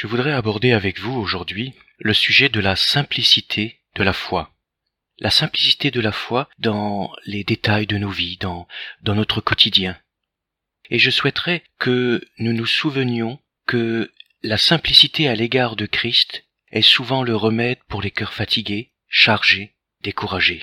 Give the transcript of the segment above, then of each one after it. Je voudrais aborder avec vous aujourd'hui le sujet de la simplicité de la foi. La simplicité de la foi dans les détails de nos vies, dans notre quotidien. Et je souhaiterais que nous nous souvenions que la simplicité à l'égard de Christ est souvent le remède pour les cœurs fatigués, chargés, découragés.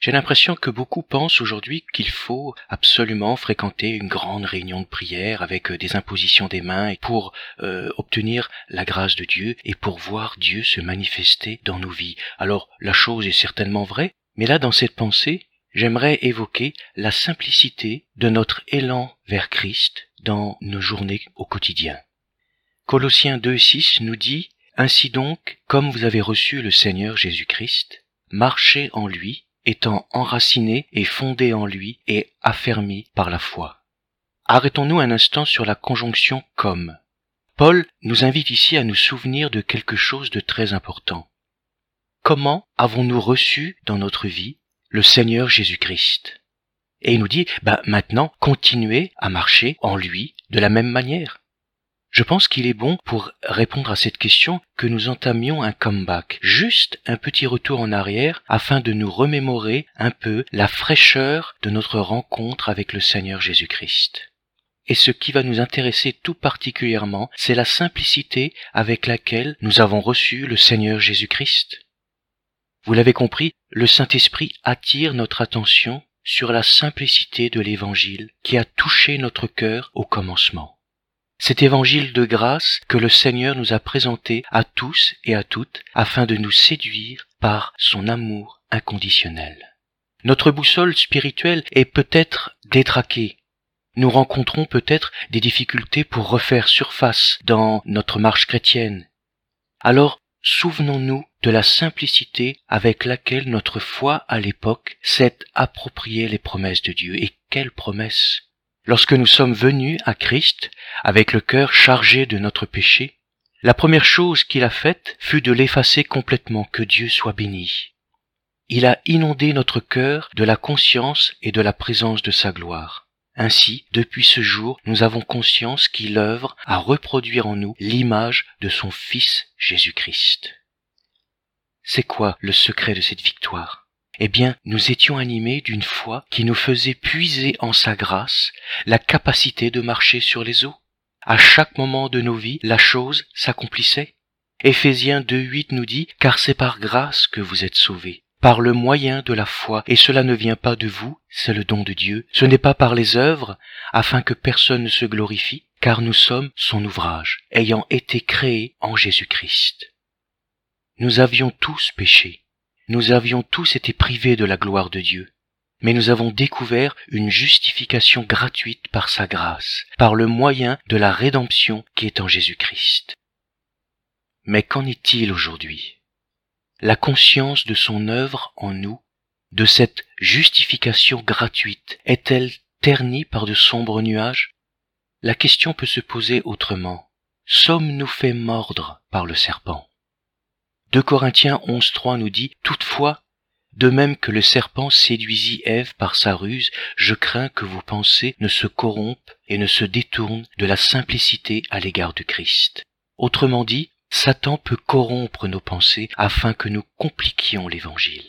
J'ai l'impression que beaucoup pensent aujourd'hui qu'il faut absolument fréquenter une grande réunion de prière avec des impositions des mains pour obtenir la grâce de Dieu et pour voir Dieu se manifester dans nos vies. Alors, la chose est certainement vraie, mais là, dans cette pensée, j'aimerais évoquer la simplicité de notre élan vers Christ dans nos journées au quotidien. Colossiens 2,6 nous dit « Ainsi donc, comme vous avez reçu le Seigneur Jésus-Christ, marchez en lui, étant enraciné et fondé en lui et affermi par la foi. » Arrêtons-nous un instant sur la conjonction « comme ». Paul nous invite ici à nous souvenir de quelque chose de très important. Comment avons-nous reçu dans notre vie le Seigneur Jésus-Christ ? Et il nous dit « maintenant, continuez à marcher en lui de la même manière ». Je pense qu'il est bon, pour répondre à cette question, que nous entamions un comeback, juste un petit retour en arrière, afin de nous remémorer un peu la fraîcheur de notre rencontre avec le Seigneur Jésus-Christ. Et ce qui va nous intéresser tout particulièrement, c'est la simplicité avec laquelle nous avons reçu le Seigneur Jésus-Christ. Vous l'avez compris, le Saint-Esprit attire notre attention sur la simplicité de l'Évangile qui a touché notre cœur au commencement. Cet évangile de grâce que le Seigneur nous a présenté à tous et à toutes afin de nous séduire par son amour inconditionnel. Notre boussole spirituelle est peut-être détraquée. Nous rencontrons peut-être des difficultés pour refaire surface dans notre marche chrétienne. Alors, souvenons-nous de la simplicité avec laquelle notre foi à l'époque s'est appropriée les promesses de Dieu. Et quelles promesses! Lorsque nous sommes venus à Christ, avec le cœur chargé de notre péché, la première chose qu'il a faite fut de l'effacer complètement, que Dieu soit béni. Il a inondé notre cœur de la conscience et de la présence de sa gloire. Ainsi, depuis ce jour, nous avons conscience qu'il œuvre à reproduire en nous l'image de son Fils Jésus-Christ. C'est quoi le secret de cette victoire ? Eh bien, nous étions animés d'une foi qui nous faisait puiser en sa grâce la capacité de marcher sur les eaux. À chaque moment de nos vies, la chose s'accomplissait. Éphésiens 2,8 nous dit « Car c'est par grâce que vous êtes sauvés, par le moyen de la foi, et cela ne vient pas de vous, c'est le don de Dieu. Ce n'est pas par les œuvres, afin que personne ne se glorifie, car nous sommes son ouvrage, ayant été créés en Jésus-Christ. » Nous avions tous péché. Nous avions tous été privés de la gloire de Dieu, mais nous avons découvert une justification gratuite par sa grâce, par le moyen de la rédemption qui est en Jésus-Christ. Mais qu'en est-il aujourd'hui ? La conscience de son œuvre en nous, de cette justification gratuite, est-elle ternie par de sombres nuages ? La question peut se poser autrement. Sommes-nous faits mordre par le serpent ? 2 Corinthiens 11,3 nous dit « Toutefois, de même que le serpent séduisit Ève par sa ruse, je crains que vos pensées ne se corrompent et ne se détournent de la simplicité à l'égard de Christ. » Autrement dit, Satan peut corrompre nos pensées afin que nous compliquions l'Évangile.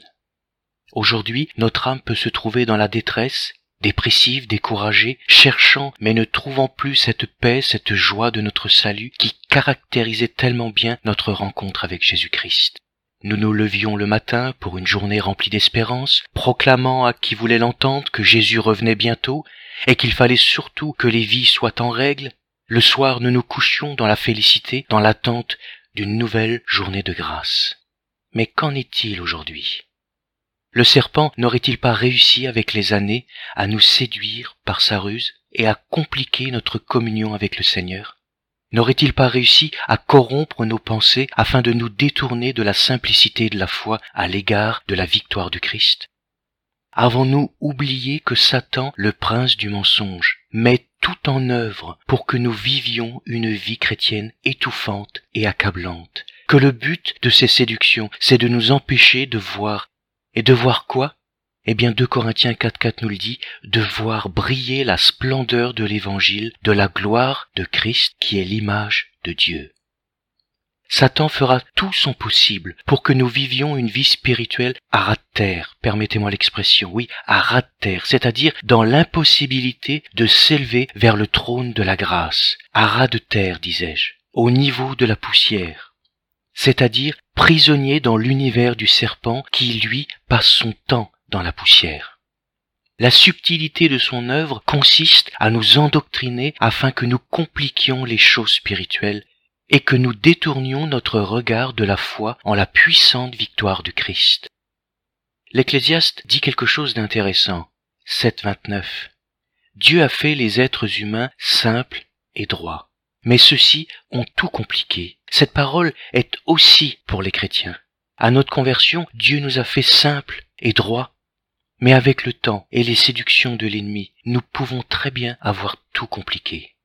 Aujourd'hui, notre âme peut se trouver dans la détresse, dépressive, découragée, cherchant mais ne trouvant plus cette paix, cette joie de notre salut qui caractérisait tellement bien notre rencontre avec Jésus-Christ. Nous nous levions le matin pour une journée remplie d'espérance, proclamant à qui voulait l'entendre que Jésus revenait bientôt et qu'il fallait surtout que les vies soient en règle. Le soir, nous nous couchions dans la félicité, dans l'attente d'une nouvelle journée de grâce. Mais qu'en est-il aujourd'hui ? Le serpent n'aurait-il pas réussi avec les années à nous séduire par sa ruse et à compliquer notre communion avec le Seigneur ? N'aurait-il pas réussi à corrompre nos pensées afin de nous détourner de la simplicité de la foi à l'égard de la victoire de Christ ? Avons-nous oublié que Satan, le prince du mensonge, met tout en œuvre pour que nous vivions une vie chrétienne étouffante et accablante ? Que le but de ces séductions, c'est de nous empêcher de voir. Et de voir quoi ? Eh bien, 2 Corinthiens 4,4 nous le dit, de voir briller la splendeur de l'Évangile, de la gloire de Christ qui est l'image de Dieu. Satan fera tout son possible pour que nous vivions une vie spirituelle à ras-de-terre, permettez-moi l'expression, oui, à ras-de-terre, c'est-à-dire dans l'impossibilité de s'élever vers le trône de la grâce, à ras de terre, disais-je, au niveau de la poussière, c'est-à-dire prisonnier dans l'univers du serpent qui, lui, passe son temps dans la poussière. La subtilité de son œuvre consiste à nous endoctriner afin que nous compliquions les choses spirituelles et que nous détournions notre regard de la foi en la puissante victoire du Christ. L'Ecclésiaste dit quelque chose d'intéressant, 7:29. Dieu a fait les êtres humains simples et droits, mais ceux-ci ont tout compliqué. Cette parole est aussi pour les chrétiens. À notre conversion, Dieu nous a fait simples et droits. Mais avec le temps et les séductions de l'ennemi, nous pouvons très bien avoir tout compliqué.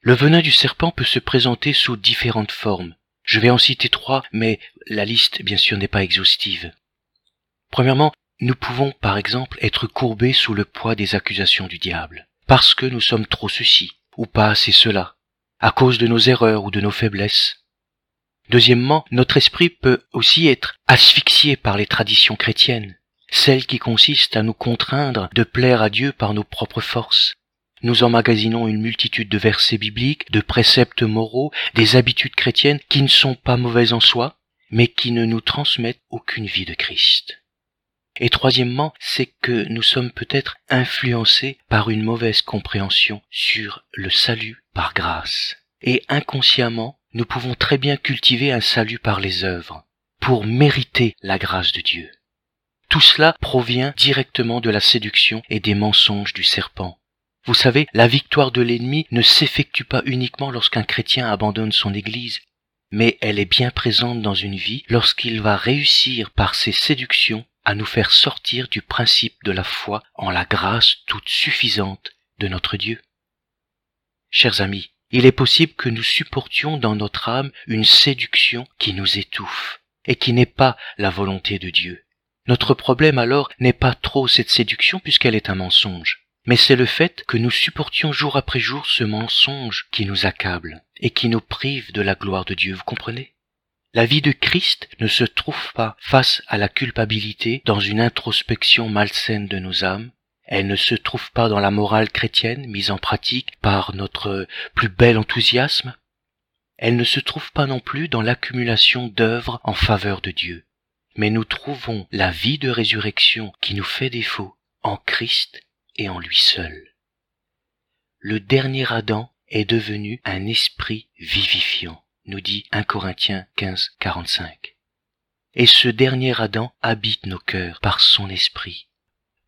Le venin du serpent peut se présenter sous différentes formes. Je vais en citer 3, mais la liste, bien sûr, n'est pas exhaustive. Premièrement, nous pouvons, par exemple, être courbés sous le poids des accusations du diable, parce que nous sommes trop ceci, ou pas assez cela, à cause de nos erreurs ou de nos faiblesses. Deuxièmement, notre esprit peut aussi être asphyxié par les traditions chrétiennes, celle qui consiste à nous contraindre de plaire à Dieu par nos propres forces. Nous emmagasinons une multitude de versets bibliques, de préceptes moraux, des habitudes chrétiennes qui ne sont pas mauvaises en soi, mais qui ne nous transmettent aucune vie de Christ. Et troisièmement, c'est que nous sommes peut-être influencés par une mauvaise compréhension sur le salut par grâce. Et inconsciemment, nous pouvons très bien cultiver un salut par les œuvres, pour mériter la grâce de Dieu. Tout cela provient directement de la séduction et des mensonges du serpent. Vous savez, la victoire de l'ennemi ne s'effectue pas uniquement lorsqu'un chrétien abandonne son Église, mais elle est bien présente dans une vie lorsqu'il va réussir par ses séductions à nous faire sortir du principe de la foi en la grâce toute suffisante de notre Dieu. Chers amis, il est possible que nous supportions dans notre âme une séduction qui nous étouffe et qui n'est pas la volonté de Dieu. Notre problème alors n'est pas trop cette séduction puisqu'elle est un mensonge, mais c'est le fait que nous supportions jour après jour ce mensonge qui nous accable et qui nous prive de la gloire de Dieu, vous comprenez? La vie de Christ ne se trouve pas face à la culpabilité dans une introspection malsaine de nos âmes, elle ne se trouve pas dans la morale chrétienne mise en pratique par notre plus bel enthousiasme, elle ne se trouve pas non plus dans l'accumulation d'œuvres en faveur de Dieu. Mais nous trouvons la vie de résurrection qui nous fait défaut en Christ et en lui seul. Le dernier Adam est devenu un esprit vivifiant, nous dit 1 Corinthiens 15, 45. Et ce dernier Adam habite nos cœurs par son esprit.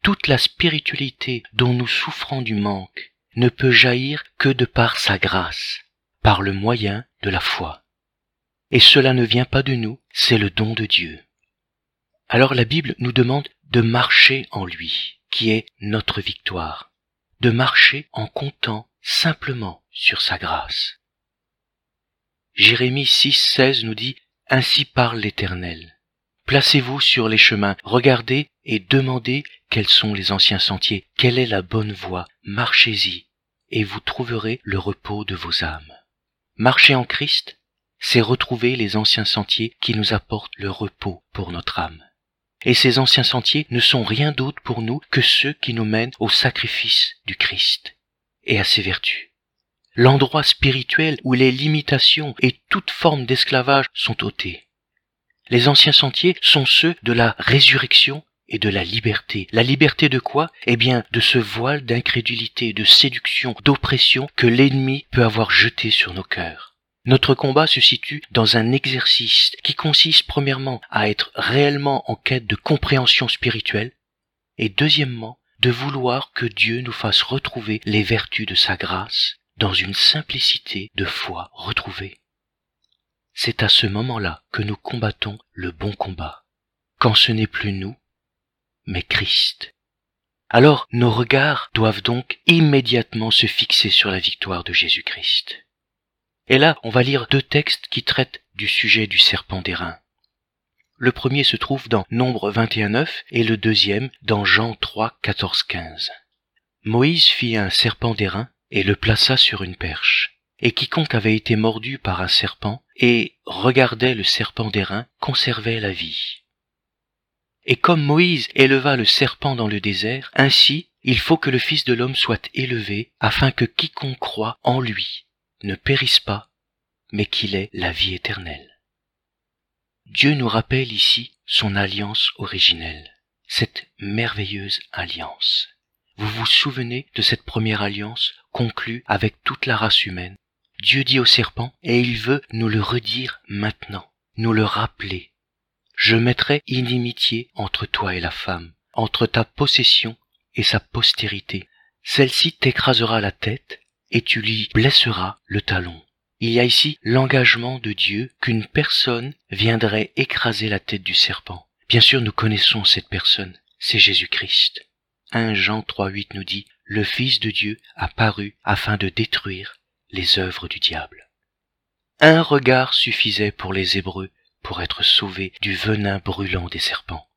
Toute la spiritualité dont nous souffrons du manque ne peut jaillir que de par sa grâce, par le moyen de la foi. Et cela ne vient pas de nous, c'est le don de Dieu. Alors la Bible nous demande de marcher en lui, qui est notre victoire, de marcher en comptant simplement sur sa grâce. Jérémie 6,16 nous dit « Ainsi parle l'Éternel. Placez-vous sur les chemins, regardez et demandez quels sont les anciens sentiers, quelle est la bonne voie, marchez-y, et vous trouverez le repos de vos âmes. » Marcher en Christ, c'est retrouver les anciens sentiers qui nous apportent le repos pour notre âme. Et ces anciens sentiers ne sont rien d'autre pour nous que ceux qui nous mènent au sacrifice du Christ et à ses vertus. L'endroit spirituel où les limitations et toute forme d'esclavage sont ôtées. Les anciens sentiers sont ceux de la résurrection et de la liberté. La liberté de quoi? Eh bien, de ce voile d'incrédulité, de séduction, d'oppression que l'ennemi peut avoir jeté sur nos cœurs. Notre combat se situe dans un exercice qui consiste premièrement à être réellement en quête de compréhension spirituelle et deuxièmement de vouloir que Dieu nous fasse retrouver les vertus de sa grâce dans une simplicité de foi retrouvée. C'est à ce moment-là que nous combattons le bon combat, quand ce n'est plus nous, mais Christ. Alors nos regards doivent donc immédiatement se fixer sur la victoire de Jésus-Christ. Et là, on va lire 2 textes qui traitent du sujet du serpent d'airain. Le premier se trouve dans Nombre 21,9 et le deuxième dans Jean 3, 14, 15. Moïse fit un serpent d'airain et le plaça sur une perche. et quiconque avait été mordu par un serpent et regardait le serpent d'airain conservait la vie. Et comme Moïse éleva le serpent dans le désert, ainsi il faut que le Fils de l'homme soit élevé, afin que quiconque croit en lui ne périsse pas, mais qu'il ait la vie éternelle. Dieu nous rappelle ici son alliance originelle, cette merveilleuse alliance. Vous vous souvenez de cette première alliance conclue avec toute la race humaine. Dieu dit au serpent, et il veut nous le redire maintenant, nous le rappeler. Je mettrai inimitié entre toi et la femme, entre ta possession et sa postérité. Celle-ci t'écrasera la tête et tu lui blesseras le talon. Il y a ici l'engagement de Dieu qu'une personne viendrait écraser la tête du serpent. Bien sûr, nous connaissons cette personne, c'est Jésus-Christ. 1 Jean 3,8 nous dit « Le Fils de Dieu a paru afin de détruire les œuvres du diable. » Un regard suffisait pour les Hébreux pour être sauvés du venin brûlant des serpents.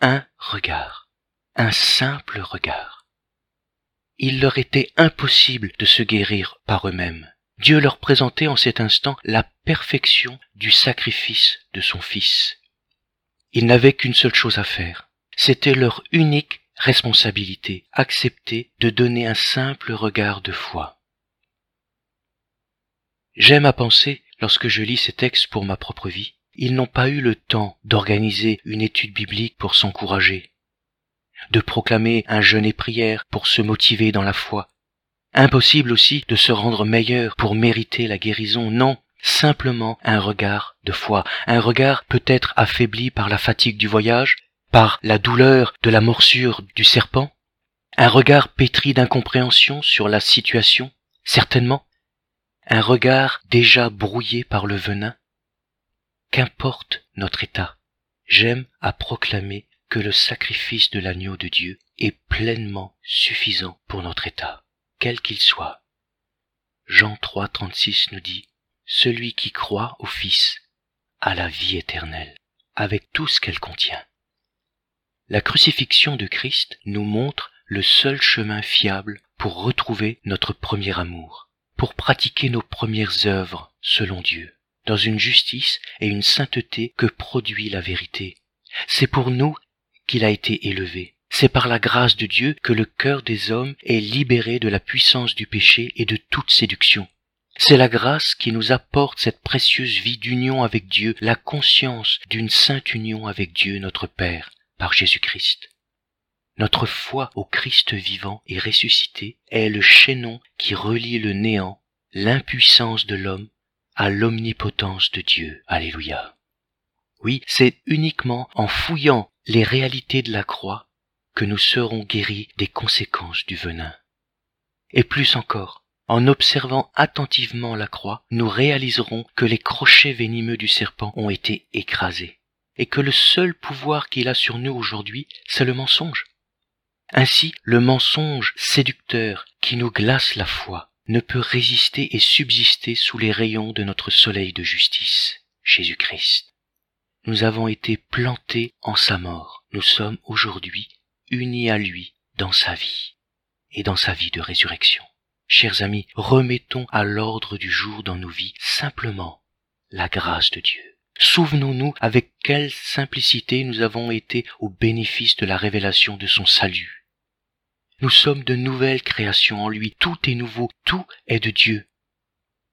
Un regard, un simple regard. Il leur était impossible de se guérir par eux-mêmes. Dieu leur présentait en cet instant la perfection du sacrifice de son Fils. Ils n'avaient qu'une seule chose à faire. C'était leur unique responsabilité, accepter de donner un simple regard de foi. J'aime à penser, lorsque je lis ces textes pour ma propre vie, ils n'ont pas eu le temps d'organiser une étude biblique pour s'encourager, de proclamer un jeûne et prière pour se motiver dans la foi. Impossible aussi de se rendre meilleur pour mériter la guérison, non, simplement un regard de foi, un regard peut-être affaibli par la fatigue du voyage, par la douleur de la morsure du serpent, un regard pétri d'incompréhension sur la situation, certainement, un regard déjà brouillé par le venin. Qu'importe notre état, j'aime à proclamer que le sacrifice de l'agneau de Dieu est pleinement suffisant pour notre état, quel qu'il soit. Jean 3,36 nous dit « Celui qui croit au Fils a la vie éternelle, avec tout ce qu'elle contient. » La crucifixion de Christ nous montre le seul chemin fiable pour retrouver notre premier amour, pour pratiquer nos premières œuvres selon Dieu, dans une justice et une sainteté que produit la vérité. C'est pour nous qu'il a été élevé. C'est par la grâce de Dieu que le cœur des hommes est libéré de la puissance du péché et de toute séduction. C'est la grâce qui nous apporte cette précieuse vie d'union avec Dieu, la conscience d'une sainte union avec Dieu notre Père, par Jésus-Christ. Notre foi au Christ vivant et ressuscité est le chaînon qui relie le néant, l'impuissance de l'homme, à l'omnipotence de Dieu. Alléluia. Oui, c'est uniquement en fouillant les réalités de la croix que nous serons guéris des conséquences du venin. Et plus encore, en observant attentivement la croix, nous réaliserons que les crochets venimeux du serpent ont été écrasés, et que le seul pouvoir qu'il a sur nous aujourd'hui, c'est le mensonge. Ainsi, le mensonge séducteur qui nous glace la foi ne peut résister et subsister sous les rayons de notre soleil de justice, Jésus-Christ. Nous avons été plantés en sa mort. Nous sommes aujourd'hui unis à lui dans sa vie et dans sa vie de résurrection. Chers amis, remettons à l'ordre du jour dans nos vies simplement la grâce de Dieu. Souvenons-nous avec quelle simplicité nous avons été au bénéfice de la révélation de son salut. Nous sommes de nouvelles créations en lui, tout est nouveau, tout est de Dieu.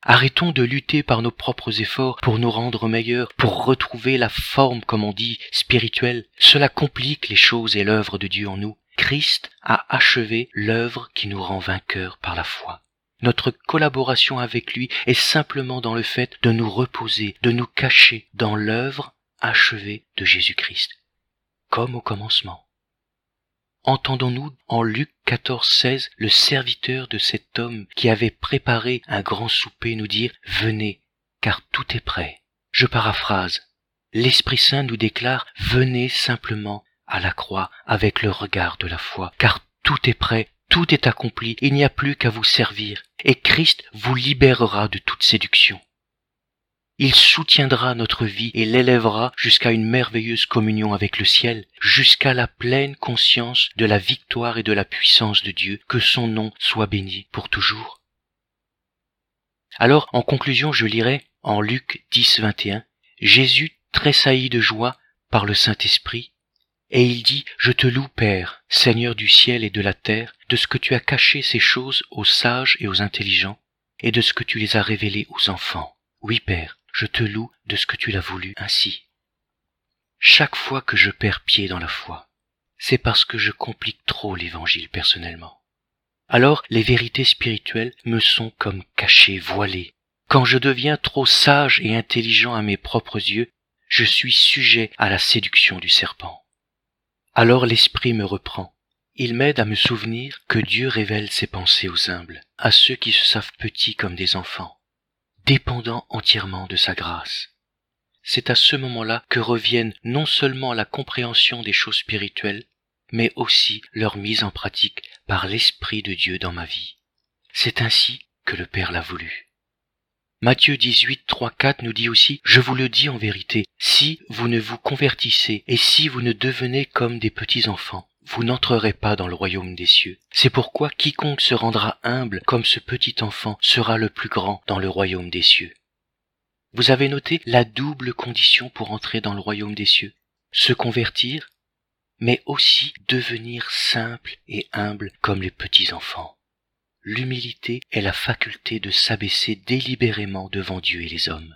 Arrêtons de lutter par nos propres efforts pour nous rendre meilleurs, pour retrouver la forme, comme on dit, spirituelle. Cela complique les choses et l'œuvre de Dieu en nous. Christ a achevé l'œuvre qui nous rend vainqueurs par la foi. Notre collaboration avec lui est simplement dans le fait de nous reposer, de nous cacher dans l'œuvre achevée de Jésus-Christ, comme au commencement. Entendons-nous en Luc 14,16 le serviteur de cet homme qui avait préparé un grand souper nous dire « Venez, car tout est prêt ». Je paraphrase. L'Esprit Saint nous déclare « Venez simplement à la croix avec le regard de la foi, car tout est prêt, tout est accompli, il n'y a plus qu'à vous servir, et Christ vous libérera de toute séduction. Il soutiendra notre vie et l'élèvera jusqu'à une merveilleuse communion avec le ciel, jusqu'à la pleine conscience de la victoire et de la puissance de Dieu, que son nom soit béni pour toujours. Alors, en conclusion, je lirai en Luc 10, 21, « Jésus tressaillit de joie par le Saint-Esprit, et il dit, « Je te loue, Père, Seigneur du ciel et de la terre, de ce que tu as caché ces choses aux sages et aux intelligents, et de ce que tu les as révélées aux enfants. Oui, Père, je te loue de ce que tu l'as voulu ainsi. » Chaque fois que je perds pied dans la foi, c'est parce que je complique trop l'Évangile personnellement. Alors, les vérités spirituelles me sont comme cachées, voilées. Quand je deviens trop sage et intelligent à mes propres yeux, je suis sujet à la séduction du serpent. Alors l'Esprit me reprend. Il m'aide à me souvenir que Dieu révèle ses pensées aux humbles, à ceux qui se savent petits comme des enfants, dépendant entièrement de sa grâce. C'est à ce moment-là que reviennent non seulement la compréhension des choses spirituelles, mais aussi leur mise en pratique par l'Esprit de Dieu dans ma vie. C'est ainsi que le Père l'a voulu. Matthieu 18, 3, 4 nous dit aussi « Je vous le dis en vérité, si vous ne vous convertissez et si vous ne devenez comme des petits-enfants, vous n'entrerez pas dans le royaume des cieux. C'est pourquoi quiconque se rendra humble comme ce petit enfant sera le plus grand dans le royaume des cieux. » Vous avez noté la double condition pour entrer dans le royaume des cieux. Se convertir, mais aussi devenir simple et humble comme les petits-enfants. L'humilité est la faculté de s'abaisser délibérément devant Dieu et les hommes.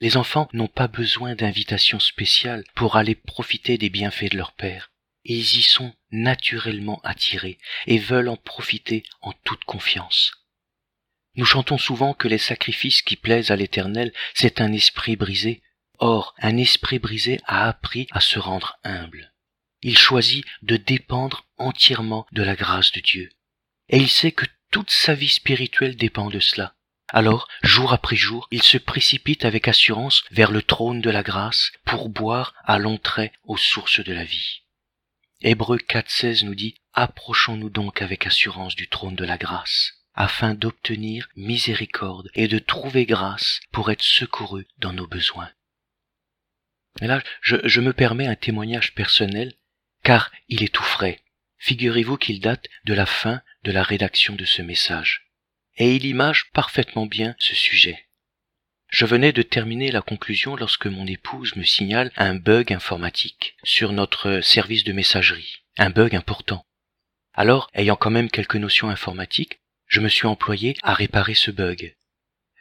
Les enfants n'ont pas besoin d'invitation spéciale pour aller profiter des bienfaits de leur Père. Ils y sont naturellement attirés et veulent en profiter en toute confiance. Nous chantons souvent que les sacrifices qui plaisent à l'Éternel, c'est un esprit brisé. Or, un esprit brisé a appris à se rendre humble. Il choisit de dépendre entièrement de la grâce de Dieu. Et il sait que toute sa vie spirituelle dépend de cela. Alors, jour après jour, il se précipite avec assurance vers le trône de la grâce pour boire à longs traits aux sources de la vie. Hébreux 4,16 nous dit « Approchons-nous donc avec assurance du trône de la grâce, afin d'obtenir miséricorde et de trouver grâce pour être secourus dans nos besoins. » Et là, je me permets un témoignage personnel, car il est tout frais. Figurez-vous qu'il date de la fin de la rédaction de ce message. Et il image parfaitement bien ce sujet. Je venais de terminer la conclusion lorsque mon épouse me signale un bug informatique sur notre service de messagerie, un bug important. Alors, ayant quand même quelques notions informatiques, je me suis employé à réparer ce bug.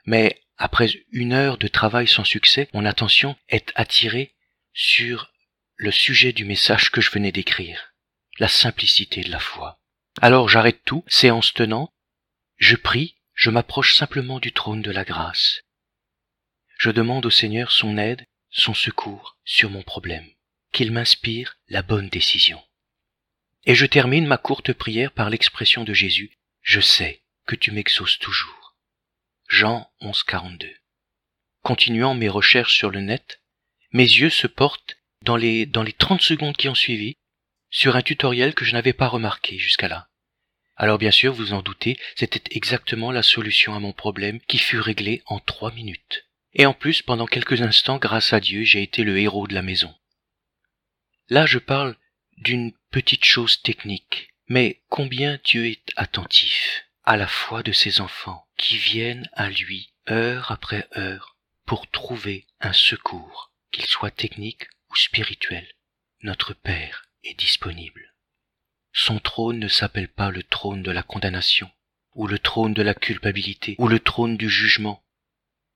Mais après une heure de travail sans succès, mon attention est attirée sur le sujet du message que je venais d'écrire, la simplicité de la foi. Alors j'arrête tout, séance tenant, je prie, je m'approche simplement du trône de la grâce. Je demande au Seigneur son aide, son secours sur mon problème, qu'il m'inspire la bonne décision. Et je termine ma courte prière par l'expression de Jésus, « Je sais que tu m'exauces toujours. » Jean 11, 42. Continuant mes recherches sur le net, mes yeux se portent, dans les 30 secondes qui ont suivi, sur un tutoriel que je n'avais pas remarqué jusqu'à là. Alors bien sûr, vous en doutez, c'était exactement la solution à mon problème qui fut réglée en 3 minutes. Et en plus, pendant quelques instants, grâce à Dieu, j'ai été le héros de la maison. Là, je parle d'une petite chose technique, mais combien Dieu est attentif à la foi de ses enfants qui viennent à lui heure après heure pour trouver un secours, qu'il soit technique ou spirituel. Notre Père est disponible. Son trône ne s'appelle pas le trône de la condamnation, ou le trône de la culpabilité, ou le trône du jugement.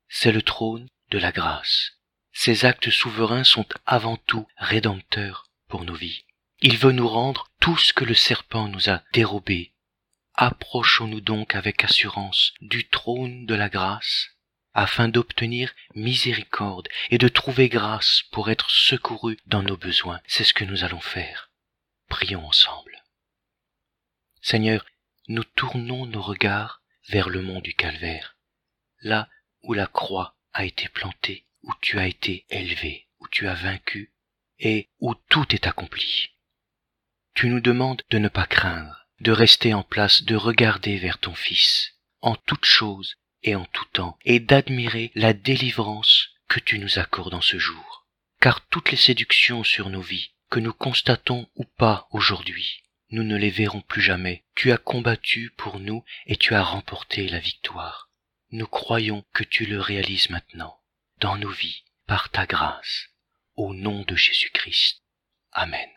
C'est le trône de la grâce. Ses actes souverains sont avant tout rédempteurs pour nos vies. Il veut nous rendre tout ce que le serpent nous a dérobé. Approchons-nous donc avec assurance du trône de la grâce, afin d'obtenir miséricorde et de trouver grâce pour être secourus dans nos besoins. C'est ce que nous allons faire. Prions ensemble. Seigneur, nous tournons nos regards vers le mont du Calvaire, là où la croix a été plantée, où tu as été élevé, où tu as vaincu et où tout est accompli. Tu nous demandes de ne pas craindre, de rester en place, de regarder vers ton Fils, en toutes choses et en tout temps, et d'admirer la délivrance que tu nous accordes en ce jour. Car toutes les séductions sur nos vies, que nous constatons ou pas aujourd'hui, nous ne les verrons plus jamais. Tu as combattu pour nous et tu as remporté la victoire. nous croyons que tu le réalises maintenant, dans nos vies, par ta grâce, au nom de Jésus-Christ. Amen.